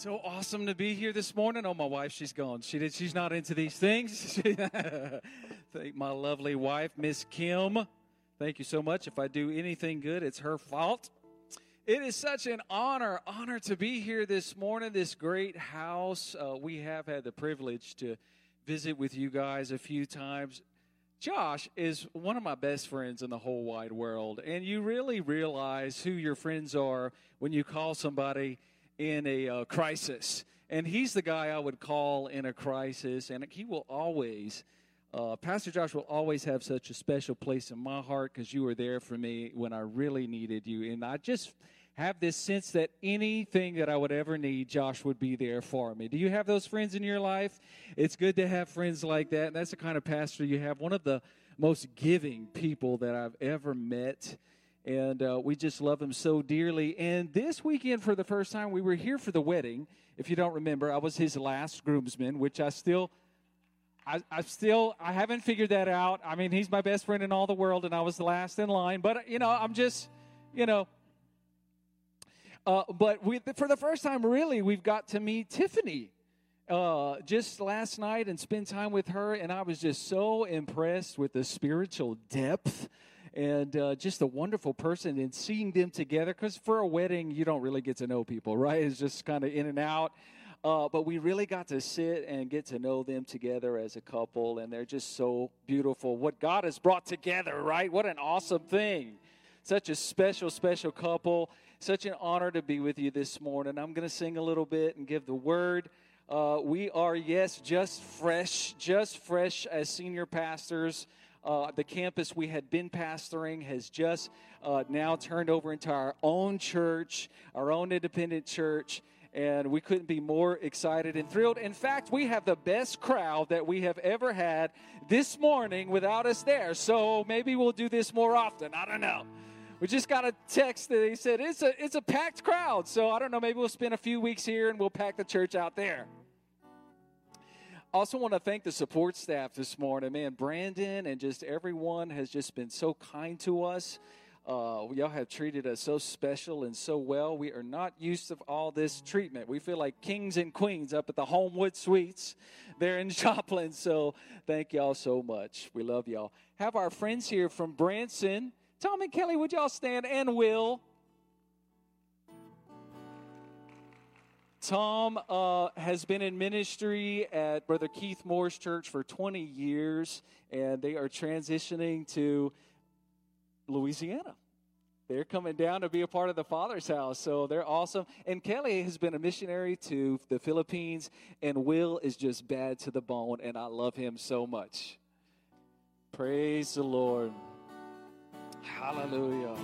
So awesome to be here this morning. Oh, my wife, she's gone. She's not into these things. Thank my lovely wife, Miss Kim. Thank you so much. If I do anything good, it's her fault. It is such an honor to be here this morning, this great house. We have had the privilege to visit with you guys a few times. Josh is one of my best friends in the whole wide world, and you really realize who your friends are when you call somebody in a crisis. And he's the guy I would call in a crisis, and he will always, Pastor Josh will always have such a special place in my heart because you were there for me when I really needed you. And I just have this sense that anything that I would ever need, Josh would be there for me. Do you have those friends in your life? It's good to have friends like that, and that's the kind of pastor you have. One of the most giving people that I've ever met. And we just love him so dearly. And this weekend, for the first time, we were here for the wedding. If you don't remember, I was his last groomsman, which I haven't figured that out. I mean, he's my best friend in all the world, and I was the last in line. But, for the first time, really, we've got to meet Tiffany just last night and spend time with her. And I was just so impressed with the spiritual depth and just a wonderful person, and seeing them together, because for a wedding, you don't really get to know people, right? It's just kind of in and out. But we really got to sit and get to know them together as a couple, and they're just so beautiful. What God has brought together, right? What an awesome thing. Such a special, special couple. Such an honor to be with you this morning. I'm going to sing a little bit and give the word. We are, yes, just fresh as senior pastors. The campus we had been pastoring has just now turned over into our own church, our own independent church, and we couldn't be more excited and thrilled. In fact, we have the best crowd that we have ever had this morning without us there, so maybe we'll do this more often. I don't know. We just got a text that they said, it's a packed crowd, so I don't know, maybe we'll spend a few weeks here and we'll pack the church out there. Also want to thank the support staff this morning. Man, Brandon and just everyone has just been so kind to us. Y'all have treated us so special and so well. We are not used to all this treatment. We feel like kings and queens up at the Homewood Suites there in Joplin. So thank y'all so much. We love y'all. Have our friends here from Branson. Tom and Kelly, would y'all stand? And Will. Tom has been in ministry at Brother Keith Moore's church for 20 years, and they are transitioning to Louisiana. They're coming down to be a part of the Father's house, so they're awesome. And Kelly has been a missionary to the Philippines, and Will is just bad to the bone, and I love him so much. Praise the Lord. Hallelujah.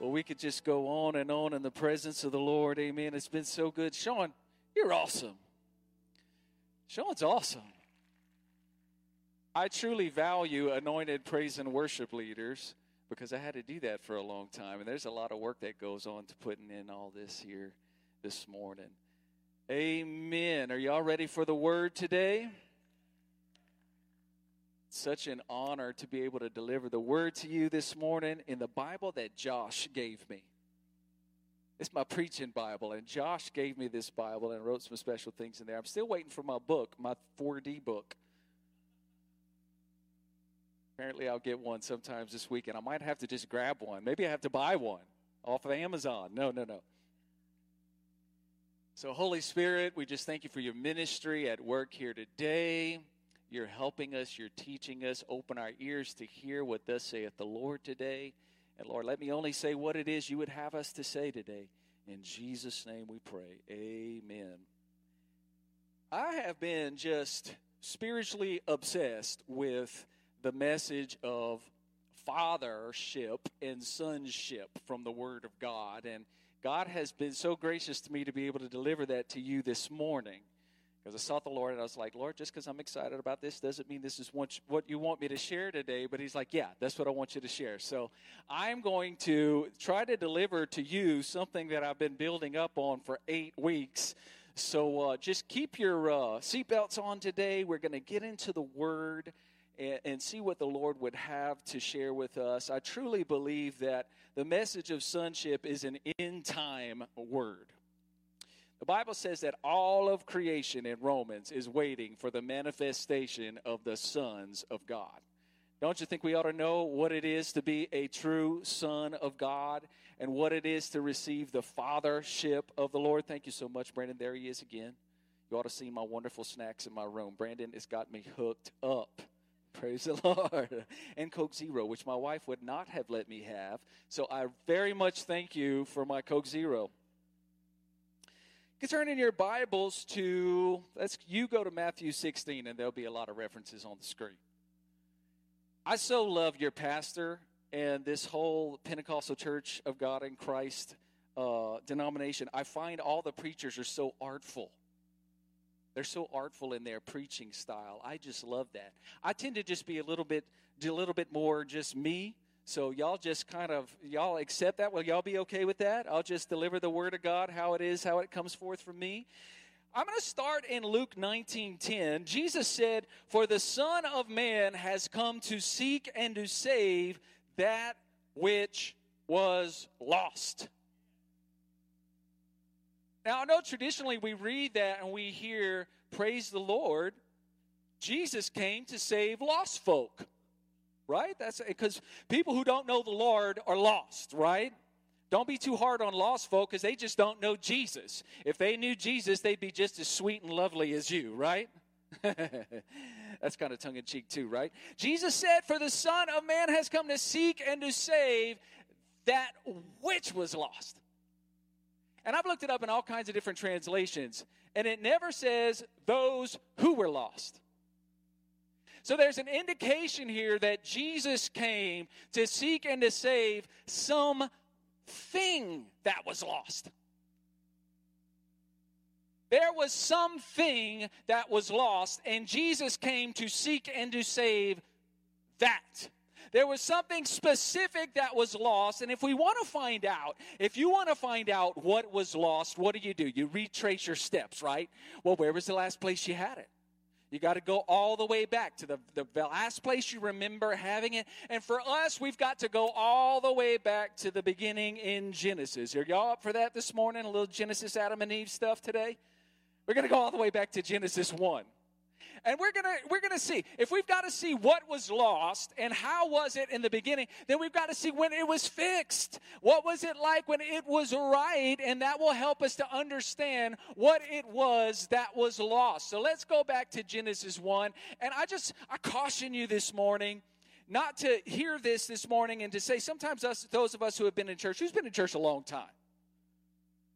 Well, we could just go on and on in the presence of the Lord. Amen. It's been so good. Sean, you're awesome. Sean's awesome. I truly value anointed praise and worship leaders because I had to do that for a long time. And there's a lot of work that goes on to putting in all this here this morning. Amen. Are y'all ready for the word today? Such an honor to be able to deliver the word to you this morning in the Bible that Josh gave me. It's my preaching Bible, and Josh gave me this Bible and wrote some special things in there. I'm still waiting for my book, my 4D book. Apparently, I'll get one sometimes this week, and I might have to just grab one. Maybe I have to buy one off of Amazon. No. So, Holy Spirit, we just thank you for your ministry at work here today. You're helping us. You're teaching us. Open our ears to hear what thus saith the Lord today. And, Lord, let me only say what it is you would have us to say today. In Jesus' name we pray. Amen. I have been just spiritually obsessed with the message of fathership and sonship from the Word of God. And God has been so gracious to me to be able to deliver that to you this morning. Because I sought the Lord, and I was like, Lord, just because I'm excited about this doesn't mean this is what you want me to share today. But he's like, yeah, that's what I want you to share. So I'm going to try to deliver to you something that I've been building up on for 8 weeks. So just keep your seatbelts on today. We're going to get into the Word and see what the Lord would have to share with us. I truly believe that the message of sonship is an end-time word. The Bible says that all of creation in Romans is waiting for the manifestation of the sons of God. Don't you think we ought to know what it is to be a true son of God and what it is to receive the fathership of the Lord? Thank you so much, Brandon. There he is again. You ought to see my wonderful snacks in my room. Brandon has got me hooked up. Praise the Lord. And Coke Zero, which my wife would not have let me have. So I very much thank you for my Coke Zero. You can turn in your Bibles to, you go to Matthew 16, and there'll be a lot of references on the screen. I so love your pastor and this whole Pentecostal Church of God in Christ denomination. I find all the preachers are so artful. They're so artful in their preaching style. I just love that. I tend to just be a little bit more just me. So y'all just y'all accept that. Will y'all be okay with that? I'll just deliver the word of God, how it is, how it comes forth from me. I'm going to start in Luke 19:10. Jesus said, "For the Son of Man has come to seek and to save that which was lost." Now, I know traditionally we read that and we hear, praise the Lord, Jesus came to save lost folk, right? That's because people who don't know the Lord are lost, right? Don't be too hard on lost folk because they just don't know Jesus. If they knew Jesus, they'd be just as sweet and lovely as you, right? That's kind of tongue-in-cheek too, right? Jesus said, "For the Son of Man has come to seek and to save that which was lost." And I've looked it up in all kinds of different translations, and it never says those who were lost. So there's an indication here that Jesus came to seek and to save something that was lost. There was something that was lost, and Jesus came to seek and to save that. There was something specific that was lost, and if you want to find out what was lost, what do? You retrace your steps, right? Well, where was the last place you had it? You got to go all the way back to the last place you remember having it. And for us, we've got to go all the way back to the beginning in Genesis. Are y'all up for that this morning? A little Genesis, Adam and Eve stuff today? We're going to go all the way back to Genesis 1. And we're gonna see, if we've got to see what was lost and how was it in the beginning, then we've got to see when it was fixed. What was it like when it was right? And that will help us to understand what it was that was lost. So let's go back to Genesis 1. And I caution you this morning not to hear this morning and to say, sometimes those of us who have been in church, who's been in church a long time?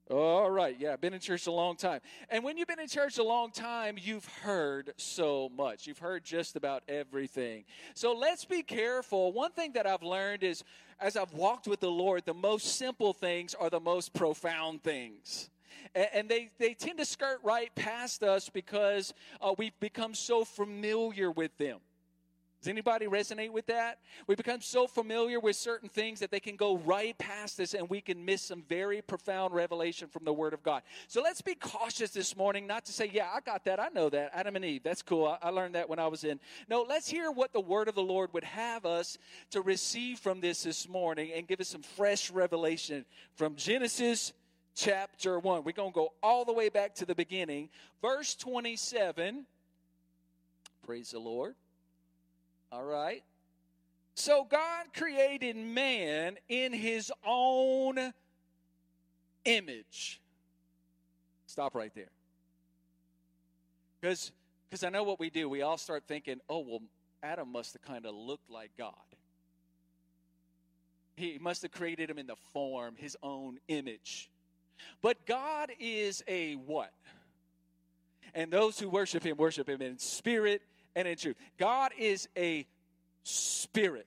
All right, yeah, been in church a long time. And when you've been in church a long time, you've heard so much. You've heard just about everything. So let's be careful. One thing that I've learned is, as I've walked with the Lord, the most simple things are the most profound things. And they tend to skirt right past us because we've become so familiar with them. Does anybody resonate with that? We become so familiar with certain things that they can go right past us and we can miss some very profound revelation from the Word of God. So let's be cautious this morning not to say, yeah, I got that. I know that. Adam and Eve, that's cool. I learned that when I was in. No, let's hear what the Word of the Lord would have us to receive from this morning and give us some fresh revelation from Genesis chapter 1. We're going to go all the way back to the beginning. Verse 27, praise the Lord. All right. So God created man in his own image. Stop right there. Because I know what we do. We all start thinking, oh, well, Adam must have kind of looked like God. He must have created him in the form, his own image. But God is a what? And those who worship him in spirit and in truth. God is a spirit.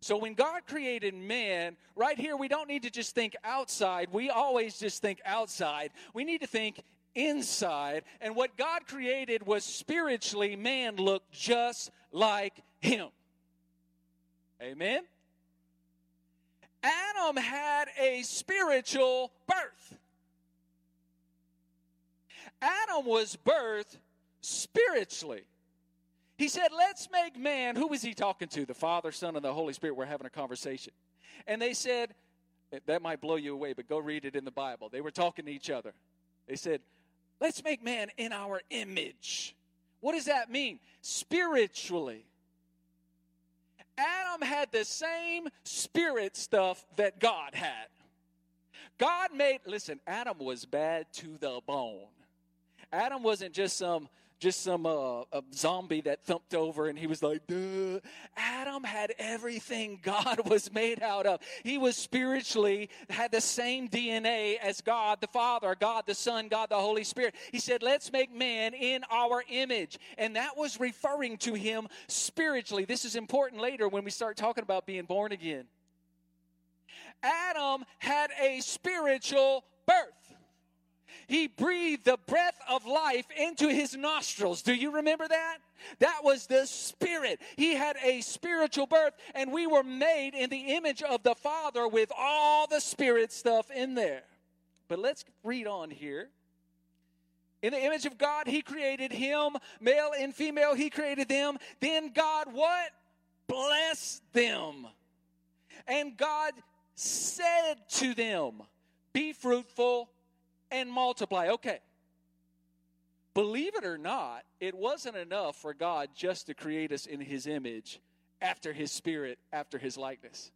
So when God created man, right here, we don't need to just think outside. We always just think outside. We need to think inside. And what God created was spiritually, man looked just like him. Amen? Adam had a spiritual birth. Adam was birthed spiritually. He said, let's make man. Who was he talking to? The Father, Son, and the Holy Spirit were having a conversation. And they said, that might blow you away, but go read it in the Bible. They were talking to each other. They said, let's make man in our image. What does that mean? Spiritually. Adam had the same spirit stuff that God had. God made, listen, Adam was bad to the bone. Adam wasn't just some zombie that thumped over and he was like, duh. Adam had everything God was made out of. He was spiritually, had the same DNA as God the Father, God the Son, God the Holy Spirit. He said, let's make man in our image. And that was referring to him spiritually. This is important later when we start talking about being born again. Adam had a spiritual birth. He breathed the breath of life into his nostrils. Do you remember that? That was the Spirit. He had a spiritual birth, and we were made in the image of the Father with all the Spirit stuff in there. But let's read on here. In the image of God, He created him. Male and female, He created them. Then God what? Blessed them. And God said to them, be fruitful and multiply. Okay. Believe it or not, it wasn't enough for God just to create us in His image, after His Spirit, after His likeness.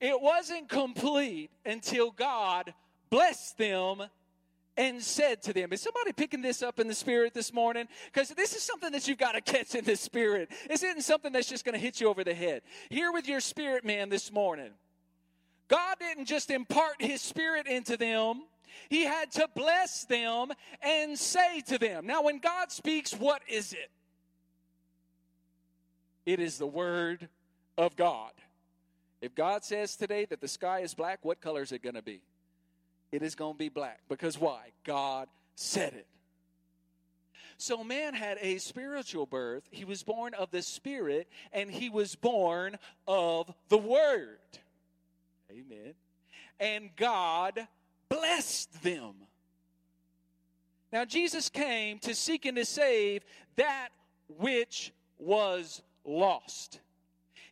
It wasn't complete until God blessed them and said to them. Is somebody picking this up in the Spirit this morning? Because this is something that you've got to catch in the Spirit. This isn't something that's just going to hit you over the head. Here with your spirit man this morning. God didn't just impart His Spirit into them. He had to bless them and say to them. Now, when God speaks, what is it? It is the Word of God. If God says today that the sky is black, what color is it going to be? It is going to be black. Because why? God said it. So man had a spiritual birth. He was born of the Spirit, and he was born of the Word. Amen. And God blessed them. Now, Jesus came to seek and to save that which was lost.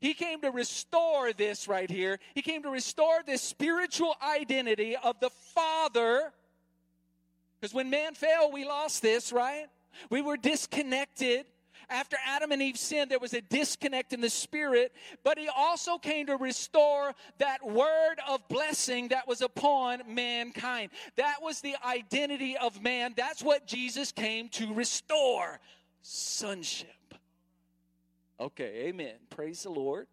He came to restore this right here. He came to restore this spiritual identity of the Father. Because when man fell, we lost this, right? We were disconnected. After Adam and Eve sinned, there was a disconnect in the spirit, but He also came to restore that word of blessing that was upon mankind. That was the identity of man. That's what Jesus came to restore, sonship. Okay, amen. Praise the Lord.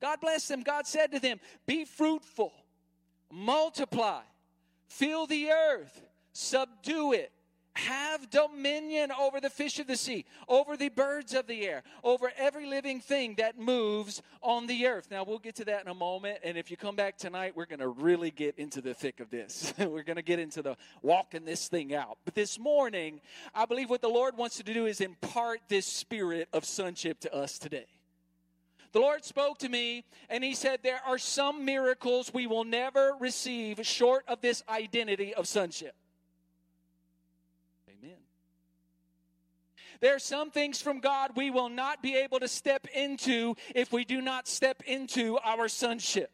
God blessed them. God said to them, be fruitful, multiply, fill the earth, subdue it. Have dominion over the fish of the sea, over the birds of the air, over every living thing that moves on the earth. Now, we'll get to that in a moment, and if you come back tonight, we're going to really get into the thick of this. We're going to get into the walking this thing out. But this morning, I believe what the Lord wants to do is impart this spirit of sonship to us today. The Lord spoke to me, and He said, there are some miracles we will never receive short of this identity of sonship. There are some things from God we will not be able to step into if we do not step into our sonship.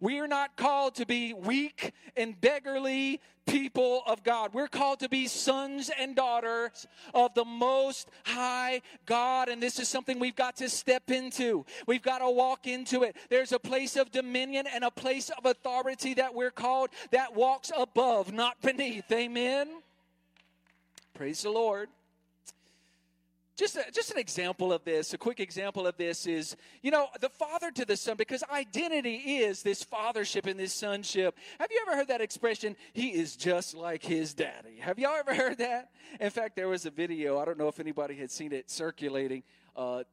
We are not called to be weak and beggarly people of God. We're called to be sons and daughters of the Most High God. And this is something we've got to step into. We've got to walk into it. There's a place of dominion and a place of authority that we're called that walks above, not beneath. Amen? Praise the Lord. Just an example of this, a quick example of this is, you know, the father to the son, because identity is this fathership and this sonship. Have you ever heard that expression, he is just like his daddy? Have y'all ever heard that? In fact, there was a video, I don't know if anybody had seen it circulating,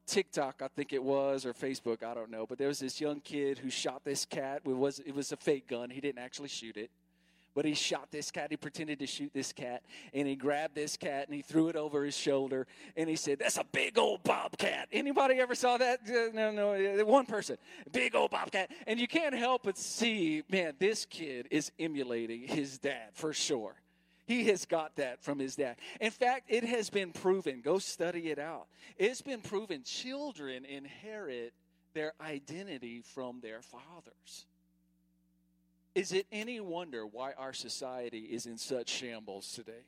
TikTok, I think it was, or Facebook, I don't know. But there was this young kid who shot this cat. It was a fake gun. He didn't actually shoot it. But he shot this cat. He pretended to shoot this cat. And he grabbed this cat and he threw it over his shoulder. And he said, that's a big old bobcat. Anybody ever saw that? No, one person. Big old bobcat. And you can't help but see, man, this kid is emulating his dad for sure. He has got that from his dad. In fact, it has been proven. Go study it out. It's been proven children inherit their identity from their fathers. Is it any wonder why our society is in such shambles today?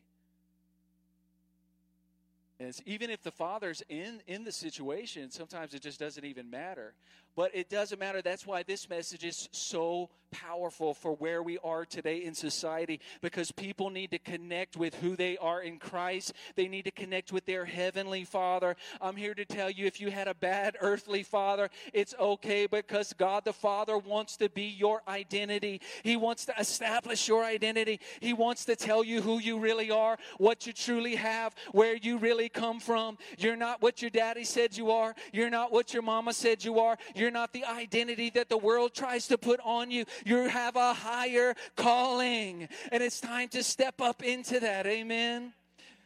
And it's, even if the father's in the situation, sometimes it just doesn't even matter. But it doesn't matter. That's why this message is so powerful for where we are today in society, because people need to connect with who they are in Christ. They need to connect with their heavenly Father. I'm here to tell you, if you had a bad earthly father, it's okay, because God the Father wants to be your identity. He wants to establish your identity. He wants to tell you who you really are, what you truly have, where you really come from. You're not what your daddy said you are. You're not what your mama said you are. You're not the identity that the world tries to put on you. You have a higher calling, and it's time to step up into that, amen?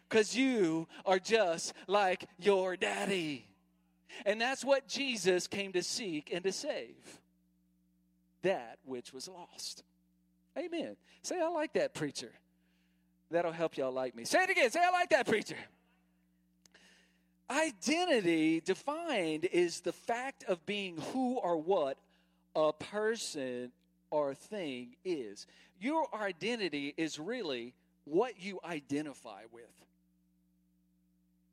Because you are just like your daddy. And that's what Jesus came to seek and to save, that which was lost. Amen. Say, I like that preacher. That'll help y'all like me. Say it again. Say, I like that preacher. Identity defined is the fact of being who or what a person or thing is. Your identity is really what you identify with.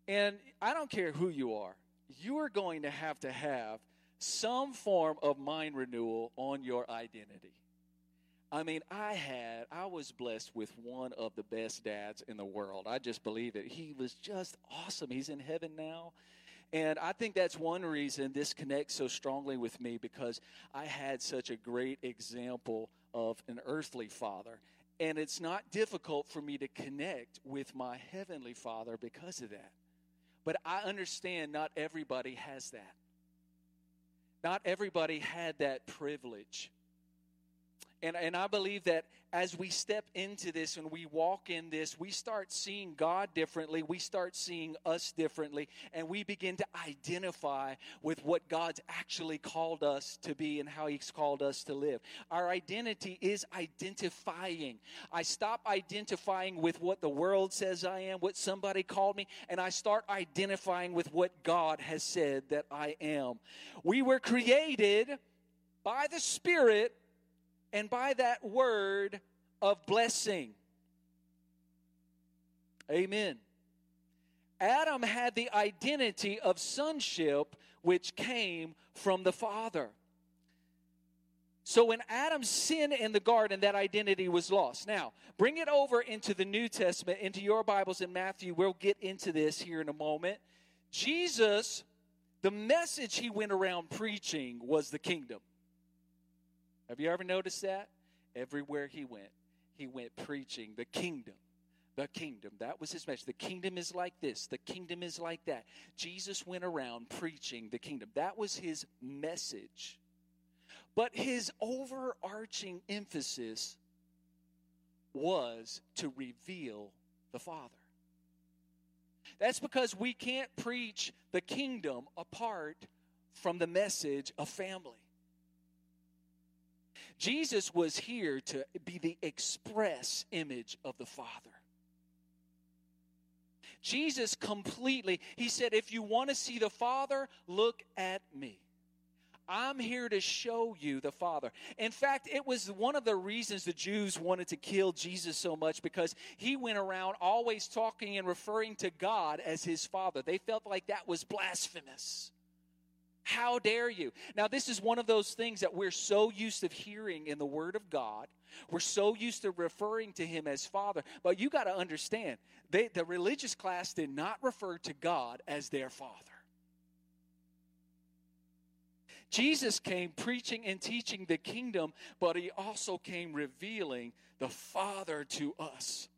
And I don't care who you are. You are going to have some form of mind renewal on your identity. I mean, I was blessed with one of the best dads in the world. I just believe it. He was just awesome. He's in heaven now. And I think that's one reason this connects so strongly with me, because I had such a great example of an earthly father. And it's not difficult for me to connect with my heavenly Father because of that. But I understand not everybody has that. Not everybody had that privilege. And I believe that as we step into this and we walk in this, we start seeing God differently. We start seeing us differently. And we begin to identify with what God's actually called us to be and how he's called us to live. Our identity is identifying. I stop identifying with what the world says I am, what somebody called me, and I start identifying with what God has said that I am. We were created by the Spirit and by that word of blessing. Amen. Adam had the identity of sonship, which came from the Father. So when Adam sinned in the garden, that identity was lost. Now, bring it over into the New Testament, into your Bibles in Matthew. We'll get into this here in a moment. Jesus, the message he went around preaching was the kingdom. Have you ever noticed that? Everywhere he went preaching the kingdom. The kingdom. That was his message. The kingdom is like this. The kingdom is like that. Jesus went around preaching the kingdom. That was his message. But his overarching emphasis was to reveal the Father. That's because we can't preach the kingdom apart from the message of family. Jesus was here to be the express image of the Father. Jesus completely, he said, if you want to see the Father, look at me. I'm here to show you the Father. In fact, it was one of the reasons the Jews wanted to kill Jesus so much, because he went around always talking and referring to God as his Father. They felt like that was blasphemous. How dare you? Now, this is one of those things that we're so used to hearing in the Word of God. We're so used to referring to him as Father. But you got to understand, the religious class did not refer to God as their Father. Jesus came preaching and teaching the kingdom, but he also came revealing the Father to us.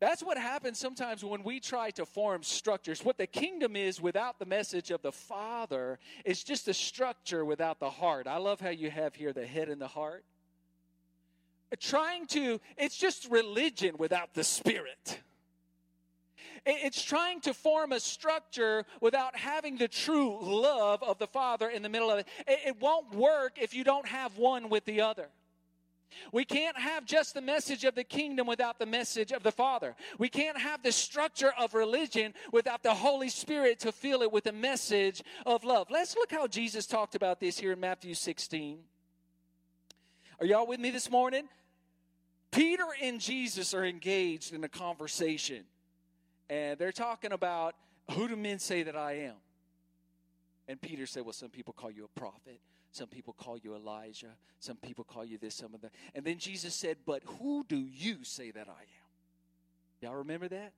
That's what happens sometimes when we try to form structures. What the kingdom is without the message of the Father is just a structure without the heart. I love how you have here the head and the heart. It's just religion without the Spirit. It's trying to form a structure without having the true love of the Father in the middle of it. It won't work if you don't have one with the other. We can't have just the message of the kingdom without the message of the Father. We can't have the structure of religion without the Holy Spirit to fill it with the message of love. Let's look how Jesus talked about this here in Matthew 16. Are y'all with me this morning? Peter and Jesus are engaged in a conversation. And they're talking about, who do men say that I am? And Peter said, well, some people call you a prophet. Some people call you Elijah. Some people call you this, some of that. And then Jesus said, but who do you say that I am? Y'all remember that?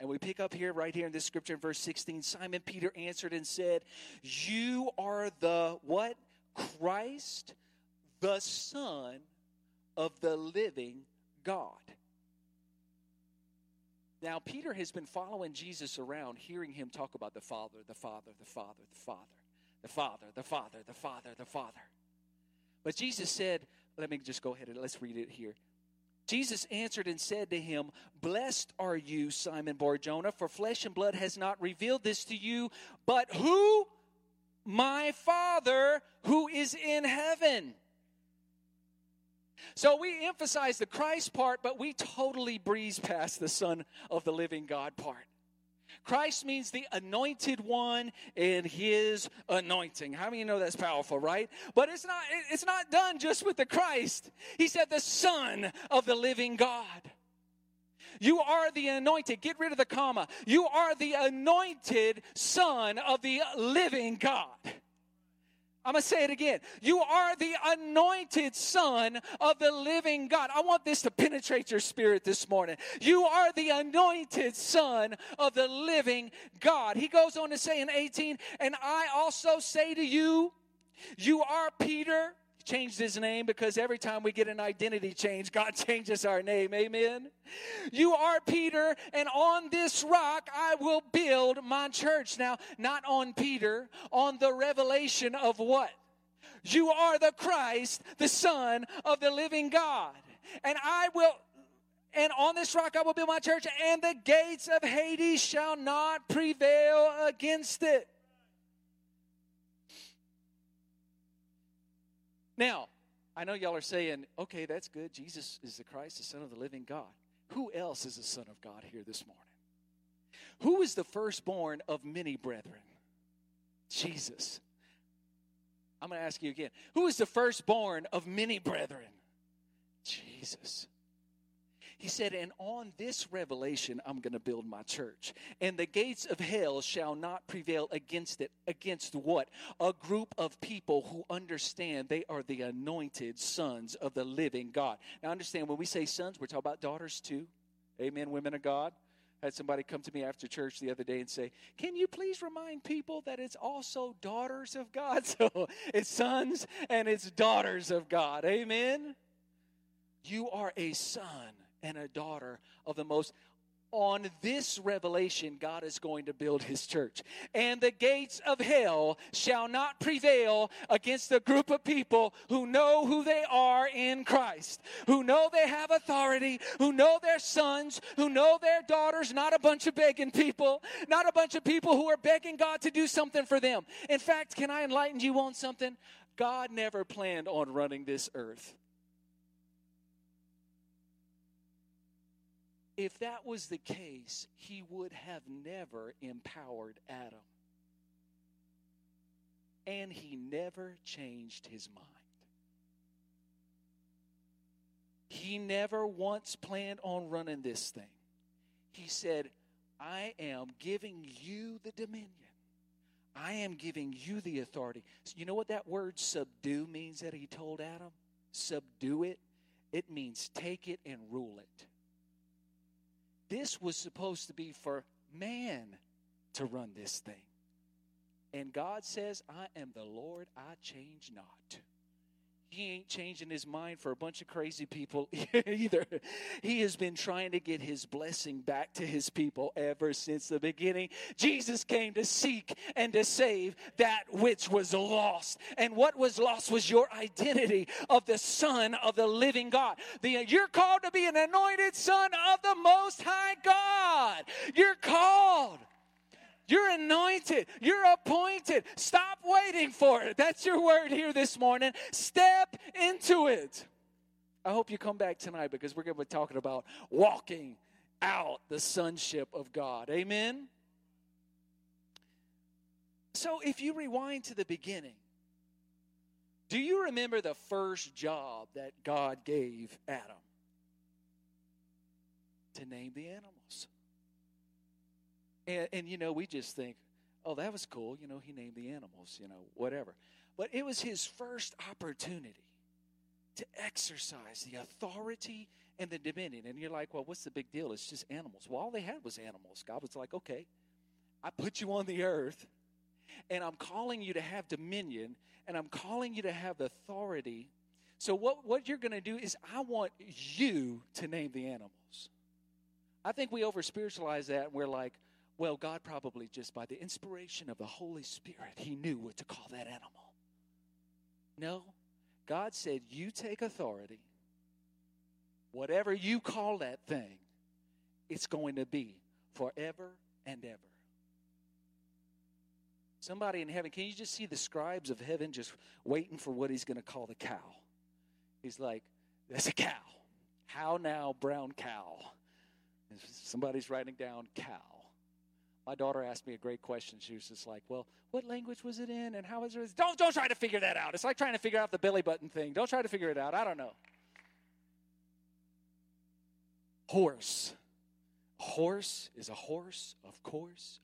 And we pick up here, right here in this scripture in verse 16. Simon Peter answered and said, you are the what? Christ, the Son of the living God. Now, Peter has been following Jesus around, hearing him talk about the Father, the Father, the Father, the Father, the Father, the Father, the Father, the Father. But Jesus said, let me just go ahead and let's read it here. Jesus answered and said to him, blessed are you, Simon Bar-Jonah, for flesh and blood has not revealed this to you, but who? My Father who is in heaven. So we emphasize the Christ part, but we totally breeze past the Son of the living God part. Christ means the anointed one and his anointing. How many know that's powerful, right? But it's not done just with the Christ. He said the Son of the living God. You are the anointed. Get rid of the comma. You are the anointed Son of the living God. I'm going to say it again. You are the anointed Son of the living God. I want this to penetrate your spirit this morning. You are the anointed Son of the living God. He goes on to say in 18, and I also say to you, you are Peter. He changed his name because every time we get an identity change, God changes our name. Amen. You are Peter, and on this rock I will build my church. Now, not on Peter, on the revelation of what? You are the Christ, the Son of the living God. And on this rock I will build my church, and the gates of Hades shall not prevail against it. Now, I know y'all are saying, okay, that's good. Jesus is the Christ, the Son of the living God. Who else is the Son of God here this morning? Who is the firstborn of many brethren? Jesus. I'm going to ask you again. Who is the firstborn of many brethren? Jesus. He said, and on this revelation, I'm going to build my church. And the gates of hell shall not prevail against it. Against what? A group of people who understand they are the anointed sons of the living God. Now, understand, when we say sons, we're talking about daughters too. Amen, women of God. I had somebody come to me after church the other day and say, can you please remind people that it's also daughters of God? So it's sons and it's daughters of God. Amen. You are a son and a daughter of the Most. On this revelation, God is going to build his church. And the gates of hell shall not prevail against a group of people who know who they are in Christ, who know they have authority, who know their sons, who know their daughters, not a bunch of begging people, not a bunch of people who are begging God to do something for them. In fact, can I enlighten you on something? God never planned on running this earth. If that was the case, he would have never empowered Adam. And he never changed his mind. He never once planned on running this thing. He said, I am giving you the dominion. I am giving you the authority. So you know what that word subdue means that he told Adam? Subdue it. It means take it and rule it. This was supposed to be for man to run this thing. And God says, I am the Lord, I change not. He ain't changing his mind for a bunch of crazy people either. He has been trying to get his blessing back to his people ever since the beginning. Jesus came to seek and to save that which was lost. And what was lost was your identity of the Son of the living God. You're called to be an anointed son of the Most High God. You're called. You're anointed. You're appointed. Stop waiting for it. That's your word here this morning. Step into it. I hope you come back tonight because we're going to be talking about walking out the sonship of God. Amen? So if you rewind to the beginning, Do you remember the first job that God gave Adam? To name the animals. And you know, we just think, oh, that was cool. You know, he named the animals, you know, whatever. But it was his first opportunity to exercise the authority and the dominion. And you're like, well, what's the big deal? It's just animals. Well, all they had was animals. God was like, okay, I put you on the earth, and I'm calling you to have dominion, and I'm calling you to have authority. So what you're going to do is I want you to name the animals. I think we over-spiritualize that, and we're like, well, God probably just by the inspiration of the Holy Spirit, he knew what to call that animal. No, God said, you take authority. Whatever you call that thing, it's going to be forever and ever. Somebody in heaven, can you just see the scribes of heaven just waiting for what he's going to call the cow? He's like, that's a cow. How now, brown cow? And somebody's writing down cow. My daughter asked me a great question. She was just like, well, what language was it in and how was it? Don't try to figure that out. It's like trying to figure out the belly button thing. Don't try to figure it out. I don't know. Horse. Horse is a horse, of course,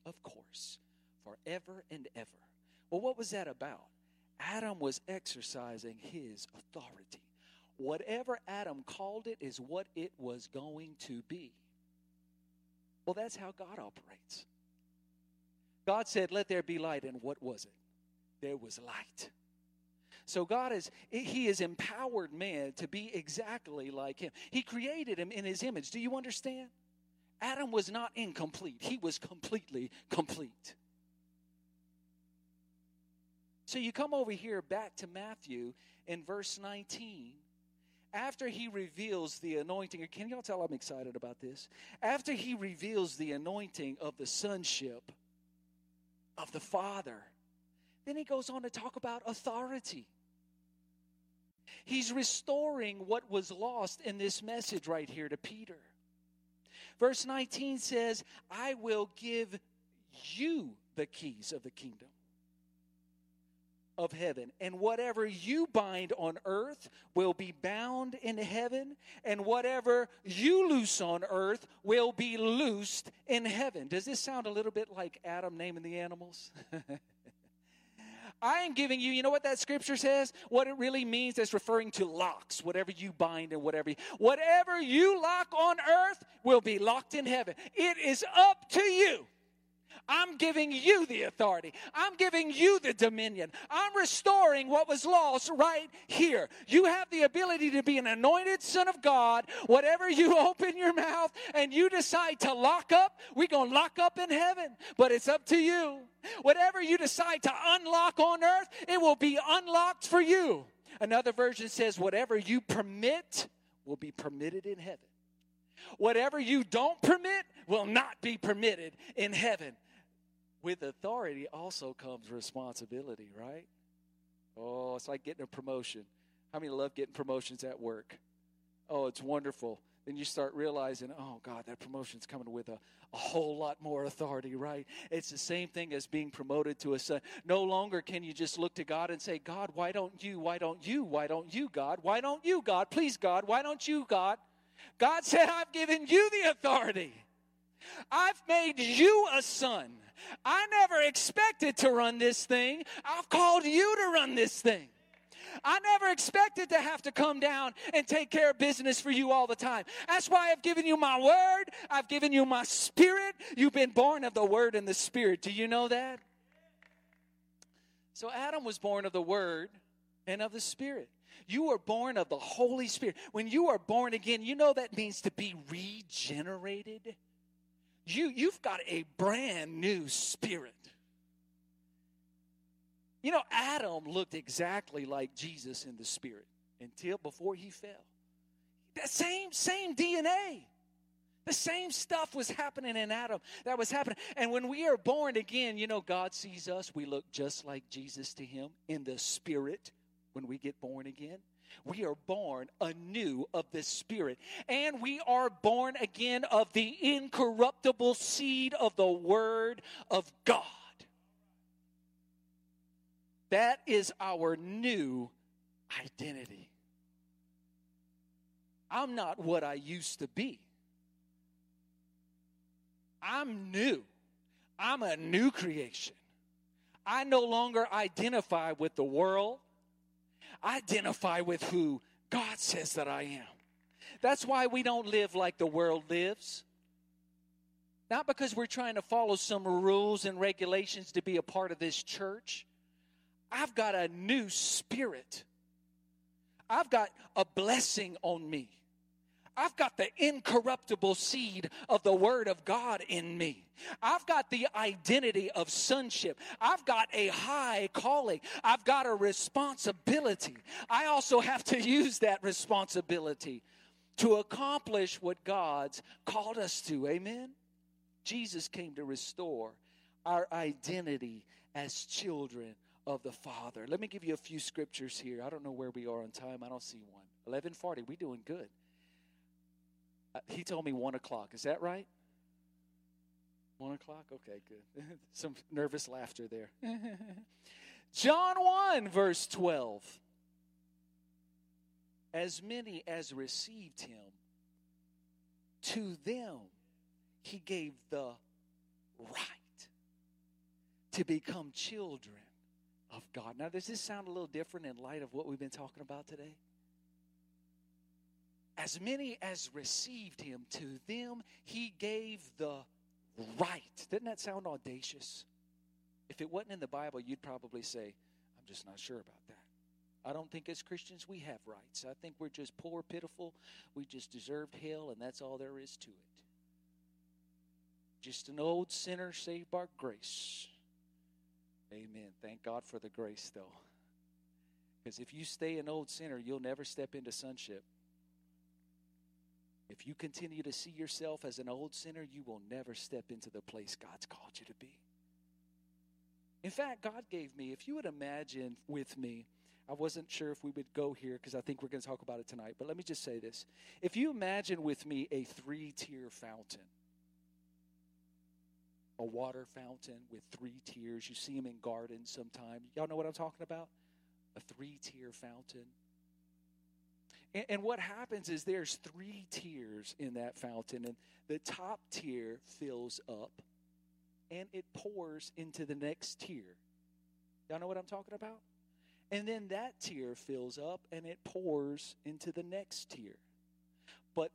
forever and ever. Well, what was that about? Adam was exercising his authority. Whatever Adam called it is what it was going to be. Well, that's how God operates. God said, let there be light. And what was it? There was light. So God is, he has empowered man to be exactly like him. He created him in his image. Do you understand? Adam was not incomplete. He was completely complete. So you come over here back to Matthew in verse 19. After he reveals the anointing, can y'all tell I'm excited about this? After he reveals the anointing of the sonship of the Father, then he goes on to talk about authority. He's restoring what was lost in this message right here to Peter. Verse 19 says, I will give you the keys of the kingdom of heaven, and whatever you bind on earth will be bound in heaven, and whatever you loose on earth will be loosed in heaven. Does this sound a little bit like Adam naming the animals? I am giving you, you know what that scripture says? What it really means is referring to locks, whatever you bind and whatever you lock on earth will be locked in heaven. It is up to you. I'm giving you the authority. I'm giving you the dominion. I'm restoring what was lost right here. You have the ability to be an anointed son of God. Whatever you open your mouth and you decide to lock up, we're going to lock up in heaven. But it's up to you. Whatever you decide to unlock on earth, it will be unlocked for you. Another version says, whatever you permit will be permitted in heaven. Whatever you don't permit will not be permitted in heaven. With authority also comes responsibility, right? Oh, it's like getting a promotion. How many love getting promotions at work? Oh, it's wonderful. Then you start realizing, oh, God, that promotion's coming with a whole lot more authority, right? It's the same thing as being promoted to a son. No longer can you just look to God and say, God, why don't you? Why don't you? Why don't you, God? Why don't you, God? Please, God, why don't you, God? God said, I've given you the authority. I've made you a son. I never expected to run this thing. I've called you to run this thing. I never expected to have to come down and take care of business for you all the time. That's why I've given you my word. I've given you my spirit. You've been born of the word and the spirit. Do you know that? So Adam was born of the word and of the spirit. You are born of the Holy Spirit. When you are born again, you know that means to be regenerated. You've got a brand new spirit. You know, Adam looked exactly like Jesus in the spirit until before he fell. That same DNA. The same stuff was happening in Adam that was happening. And when we are born again, you know, God sees us. We look just like Jesus to him in the spirit. When we get born again, we are born anew of the Spirit. And we are born again of the incorruptible seed of the Word of God. That is our new identity. I'm not what I used to be. I'm new. I'm a new creation. I no longer identify with the world. I identify with who God says that I am. That's why we don't live like the world lives. Not because we're trying to follow some rules and regulations to be a part of this church. I've got a new spirit. I've got a blessing on me. I've got the incorruptible seed of the Word of God in me. I've got the identity of sonship. I've got a high calling. I've got a responsibility. I also have to use that responsibility to accomplish what God's called us to. Amen? Jesus came to restore our identity as children of the Father. Let me give you a few scriptures here. I don't know where we are on time. I don't see one. 11:40. We're doing good. He told me 1 o'clock. Is that right? 1 o'clock? Okay, good. Some nervous laughter there. John 1, verse 12. As many as received him, to them he gave the right to become children of God. Now, does this sound a little different in light of what we've been talking about today? As many as received him, to them he gave the right. Doesn't that sound audacious? If it wasn't in the Bible, you'd probably say, I'm just not sure about that. I don't think as Christians we have rights. I think we're just poor, pitiful. We just deserved hell, and that's all there is to it. Just an old sinner saved by grace. Amen. Thank God for the grace, though. Because if you stay an old sinner, you'll never step into sonship. If you continue to see yourself as an old sinner, you will never step into the place God's called you to be. In fact, God gave me, if you would imagine with me, I wasn't sure if we would go here because I think we're going to talk about it tonight, but let me just say this. If you imagine with me a three-tier fountain, a water fountain with three tiers. You see them in gardens sometimes. Y'all know what I'm talking about? A three-tier fountain. And what happens is there's three tiers in that fountain, and the top tier fills up, and it pours into the next tier. Y'all know what I'm talking about? And then that tier fills up, and it pours into the next tier. But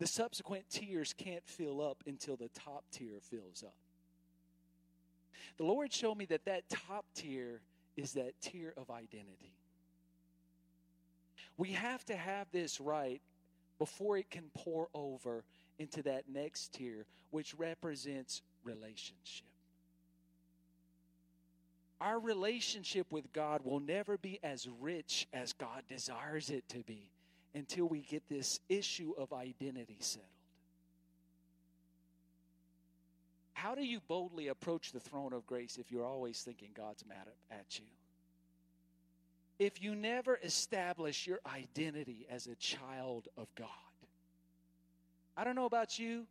the subsequent tiers can't fill up until the top tier fills up. The Lord showed me that that top tier is that tier of identity. We have to have this right before it can pour over into that next tier, which represents relationship. Our relationship with God will never be as rich as God desires it to be until we get this issue of identity settled. How do you boldly approach the throne of grace if you're always thinking God's mad at you? If you never establish your identity as a child of God. I don't know about you,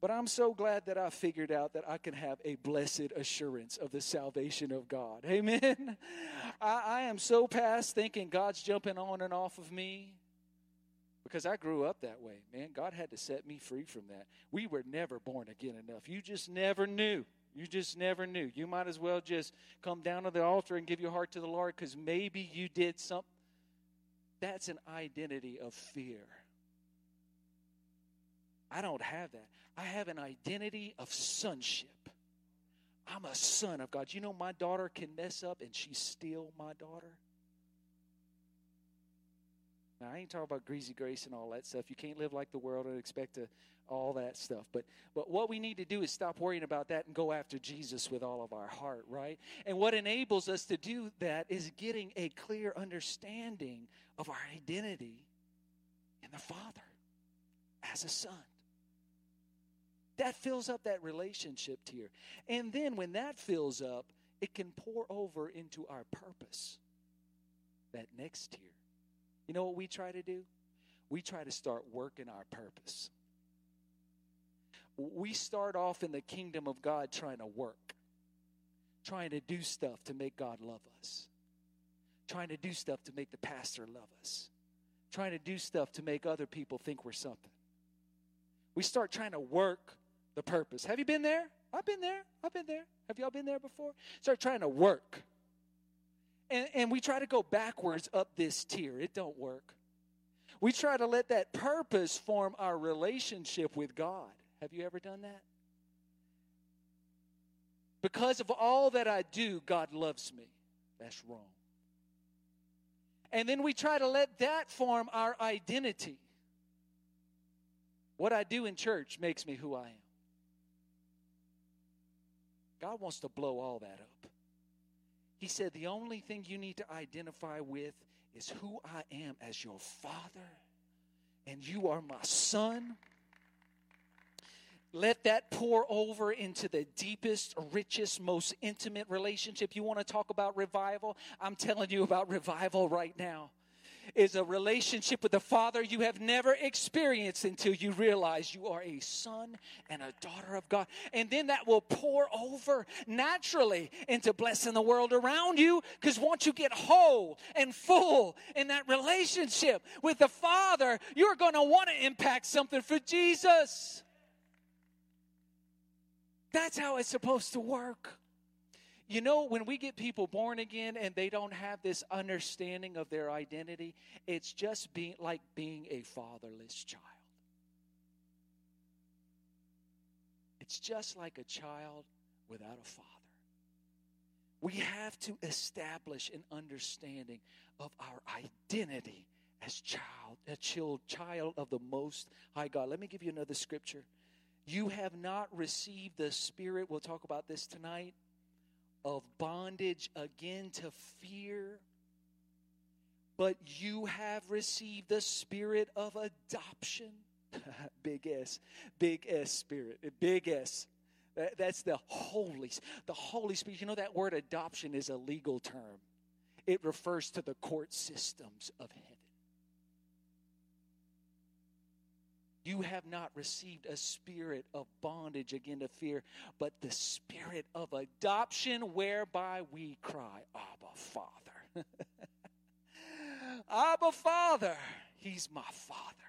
but I'm so glad that I figured out that I can have a blessed assurance of the salvation of God. Amen? I am so past thinking God's jumping on and off of me because I grew up that way. Man, God had to set me free from that. We were never born again enough. You just never knew. You just never knew. You might as well just come down to the altar and give your heart to the Lord because maybe you did something. That's an identity of fear. I don't have that. I have an identity of sonship. I'm a son of God. You know, my daughter can mess up and she's still my daughter. Now, I ain't talking about greasy grace and all that stuff. You can't live like the world and expect to all that stuff. But what we need to do is stop worrying about that and go after Jesus with all of our heart, right? And what enables us to do that is getting a clear understanding of our identity in the Father as a son. That fills up that relationship tier. And then when that fills up, it can pour over into our purpose, that next tier. You know what we try to do? We try to start working our purpose. We start off in the kingdom of God trying to work, trying to do stuff to make God love us, trying to do stuff to make the pastor love us, trying to do stuff to make other people think we're something. We start trying to work the purpose. Have you been there? I've been there. I've been there. Have y'all been there before? Start trying to work. And we try to go backwards up this tier. It don't work. We try to let that purpose form our relationship with God. Have you ever done that? Because of all that I do, God loves me. That's wrong. And then we try to let that form our identity. What I do in church makes me who I am. God wants to blow all that up. He said the only thing you need to identify with is who I am as your Father, and you are my Son. Let that pour over into the deepest, richest, most intimate relationship. You want to talk about revival? I'm telling you about revival right now. It's a relationship with the Father you have never experienced until you realize you are a son and a daughter of God. And then that will pour over naturally into blessing the world around you, because once you get whole and full in that relationship with the Father, you're going to want to impact something for Jesus. That's how it's supposed to work. You know, when we get people born again and they don't have this understanding of their identity, it's just being a fatherless child. It's just like a child without a father. We have to establish an understanding of our identity as a child of the Most High God. Let me give you another scripture. You have not received the spirit, we'll talk about this tonight, of bondage again to fear, but you have received the spirit of adoption. Big S spirit, big S. That's the Holy Spirit. You know that word adoption is a legal term. It refers to the court systems of heaven. You have not received a spirit of bondage again to fear, but the spirit of adoption whereby we cry, Abba, Father. Abba, Father. He's my Father.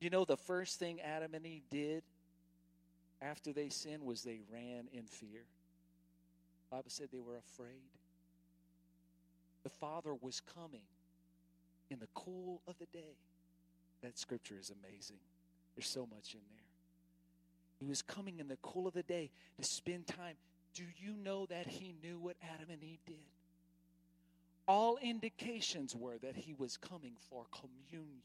You know, the first thing Adam and Eve did after they sinned was they ran in fear. The Bible said they were afraid. The Father was coming in the cool of the day. That scripture is amazing. There's so much in there. He was coming in the cool of the day to spend time. Do you know that he knew what Adam and Eve did? All indications were that he was coming for communion.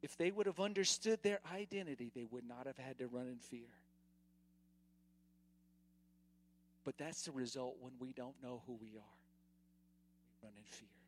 If they would have understood their identity, they would not have had to run in fear. But that's the result when we don't know who we are. We run in fear.